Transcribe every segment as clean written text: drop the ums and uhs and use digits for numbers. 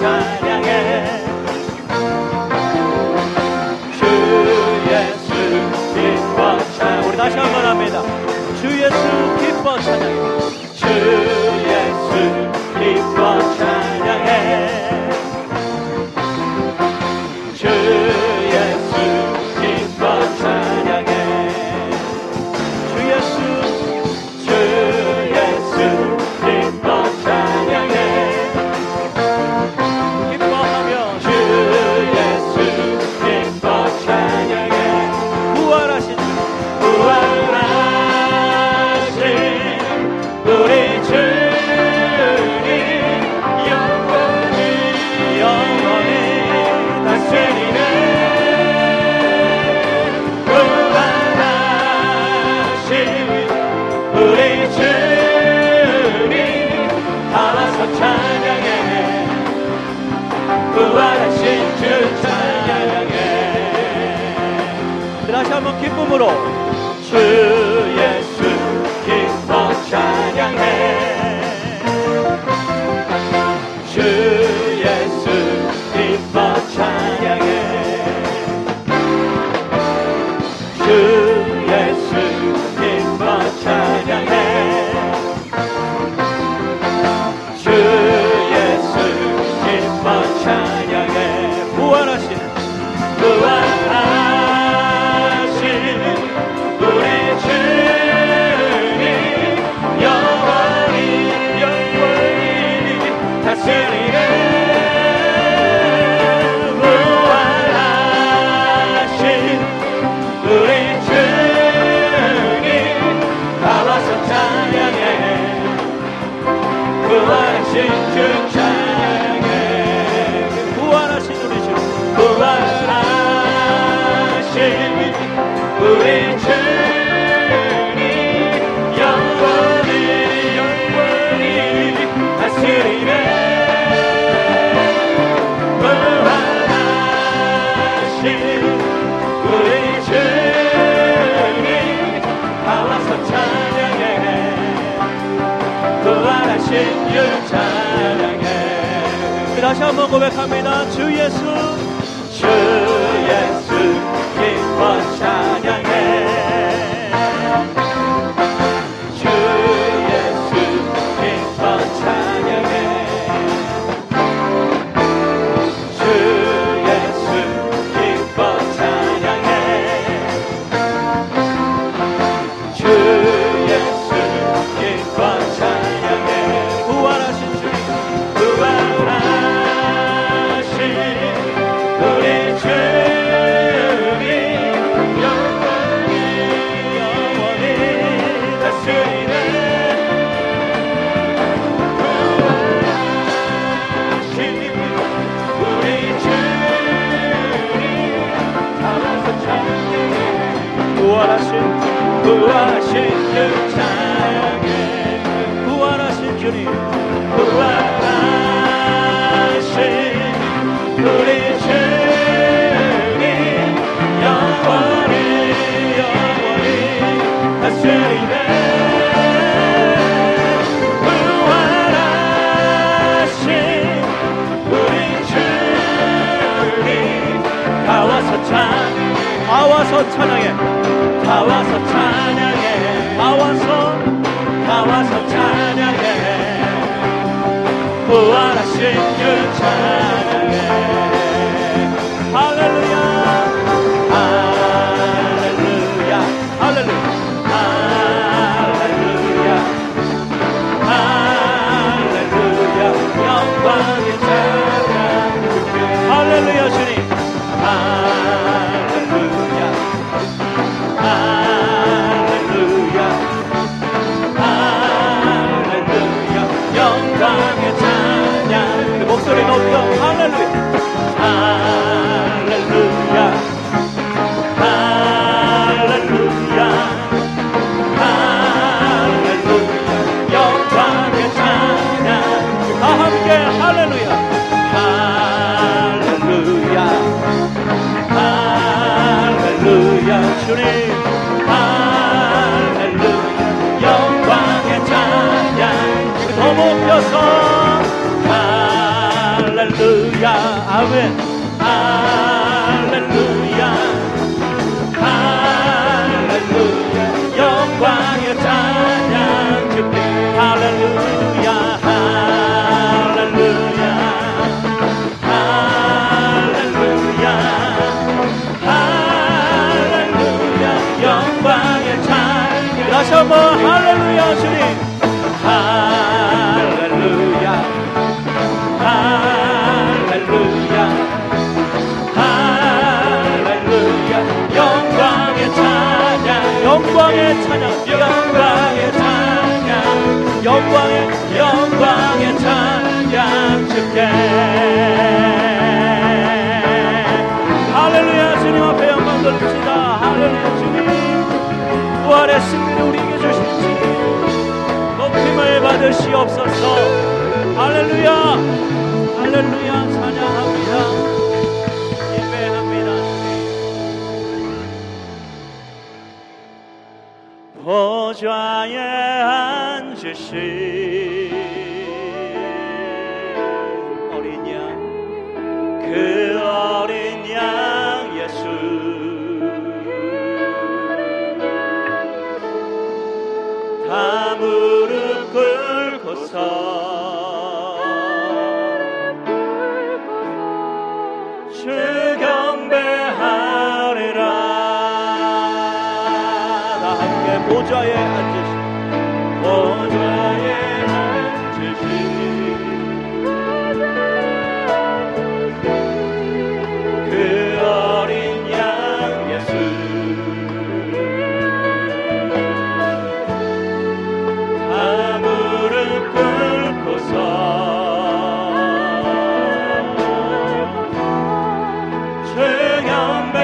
찬양해 주 예수 기뻐 찬양. 우리 다시 한번 합니다. 주 예수 기뻐 찬양해 주 예수 기뻐 찬양해 주 예수 기뻐 찬양해 주 예수 기뻐 찬양해 기뻐하며 주 예수 기뻐 찬양해 부활하신 우리 주님 영원히 영원히 다스리네 우리 주님 알아서 찬양해 부활하신 주 찬양해. 다시 한번 기쁨으로 주 예수 기뻐 찬양해 주 예수 기뻐 찬양해 주 예수 기뻐 찬양해 주 예수 기뻐 찬양해 부활하신 우리 주님 영원히 영원히 다스리네 부활하신 우리 주님 다 와서 찬양해 부활하신 주 찬양해 부활하신 우리 주 부활하신 우리 주님 영원히 영원히 다스리네 부활하신 우리 주님 다 와서 찬양해 부활하신 주 찬양해. 우리 다시 한번 고백합니다. 주 예수 기뻐 찬양해 주 예수 기뻐 찬양해 주 예수 기뻐 찬양해 주 예수 기뻐 찬양해 부활하신 주님 부활하신 우리 주님 영원히 영원히 다스리네 부활하신 우리 주님 알아서 찬양해 부활하신 주 찬양해 부활하신 주님 부활하신 우리 주님 영원히 영원히 다스리네 부활하신 우리 주님 다 와서 찬양해 다 와서 찬양해 다 와서 찬양해 부활하신 주 찬양해 할렐루야 할렐루야 할렐루야 할렐루야 할렐루야 영광의 찬양 할렐루야 주님 할렐루야 할렐루야 할렐루야 영광의 찬양 그 목소리 높여 할렐루야 할렐루야 할렐루야 할렐루야 영광의 찬양 다 함께 할렐루야 할렐루야 할렐루야 주님 할렐루야 영광의 찬양 더 높여서 할렐루야 할렐루야. 아멘. 할렐루야. 할렐루야. 영광의 찬양 주께. 할렐루야. 할렐루야. 할렐루야. 할렐루야. 영광의 찬양. 다시 한번 할렐루야 주님. 영광의 찬양, 영광의 찬양, 영광의 찬양 주께. 할렐루야. 주님 앞에 영광 돌립시다. 할렐루야. 주님, 부활의 승리를 우리에게 주신 주님, 높임을 받으시옵소서. 할렐루야. 할렐루야. 찬양합니다. 보좌에 앉으신 어린 양, 그 어린 양 예수, 다 무릎 꿇고서 주 보좌에 앉으신, 보좌에 앉으신 그 어린 양 예수, 다 무릎 꿇고서 주 경배.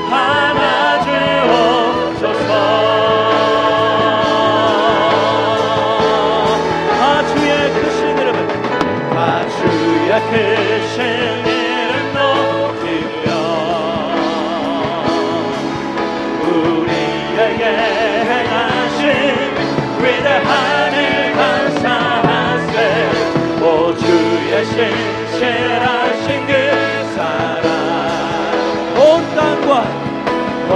하나 주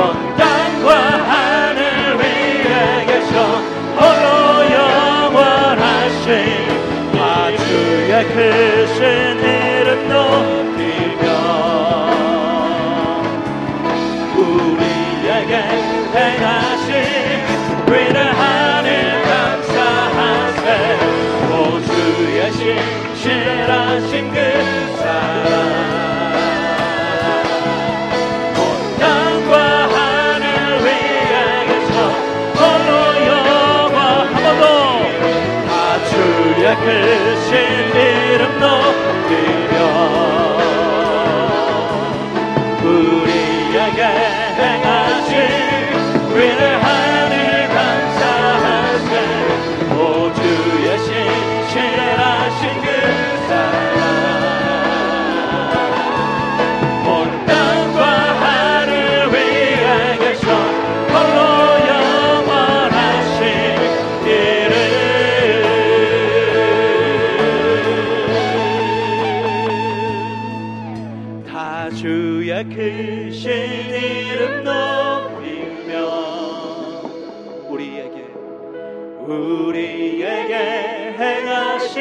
온 땅과 하늘 위에 계셔 홀로 영원하신 아 주의 크신 이름 높이며 우리에게 행하신 위대하니 감사하세 오 주의 신실하신 그 사랑 크신 이름 높이며 우리에게 행하신 위대하니 감사하세 오 주의 신실하신 그 사랑 온 땅과 하늘 위에 계셔 홀로 영원하신 이름 주의 크신 이름 높이며 우리에게 행하신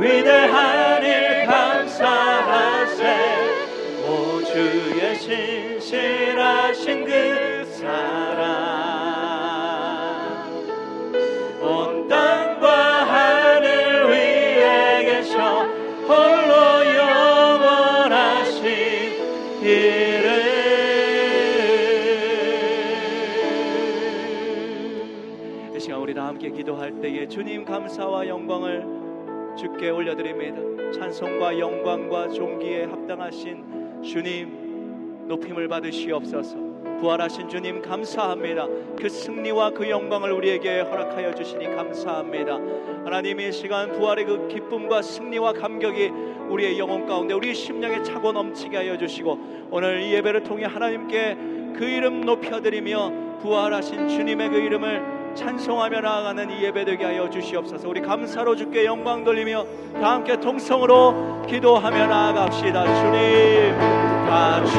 위대한 일 감사하세 오 주의 신실하신 그 사랑 온 땅과 하늘 위에 계셔 홀로 이 시간 우리 다 함께 기도할 때에 주님 감사와 영광을 주께 올려드립니다. 찬송과 영광과 존귀에 합당하신 주님 높임을 받으시옵소서. 부활하신 주님 감사합니다. 그 승리와 그 영광을 우리에게 허락하여 주시니 감사합니다. 하나님 이 시간 부활의 그 기쁨과 승리와 감격이 우리의 영혼 가운데 우리 심령에 차고 넘치게 하여 주시고 오늘 이 예배를 통해 하나님께 그 이름 높여드리며 부활하신 주님의 그 이름을 찬송하며 나아가는 이 예배 되게 하여 주시옵소서. 우리 감사로 주께 영광 돌리며 다 함께 통성으로 기도하며 나아갑시다. 주님 다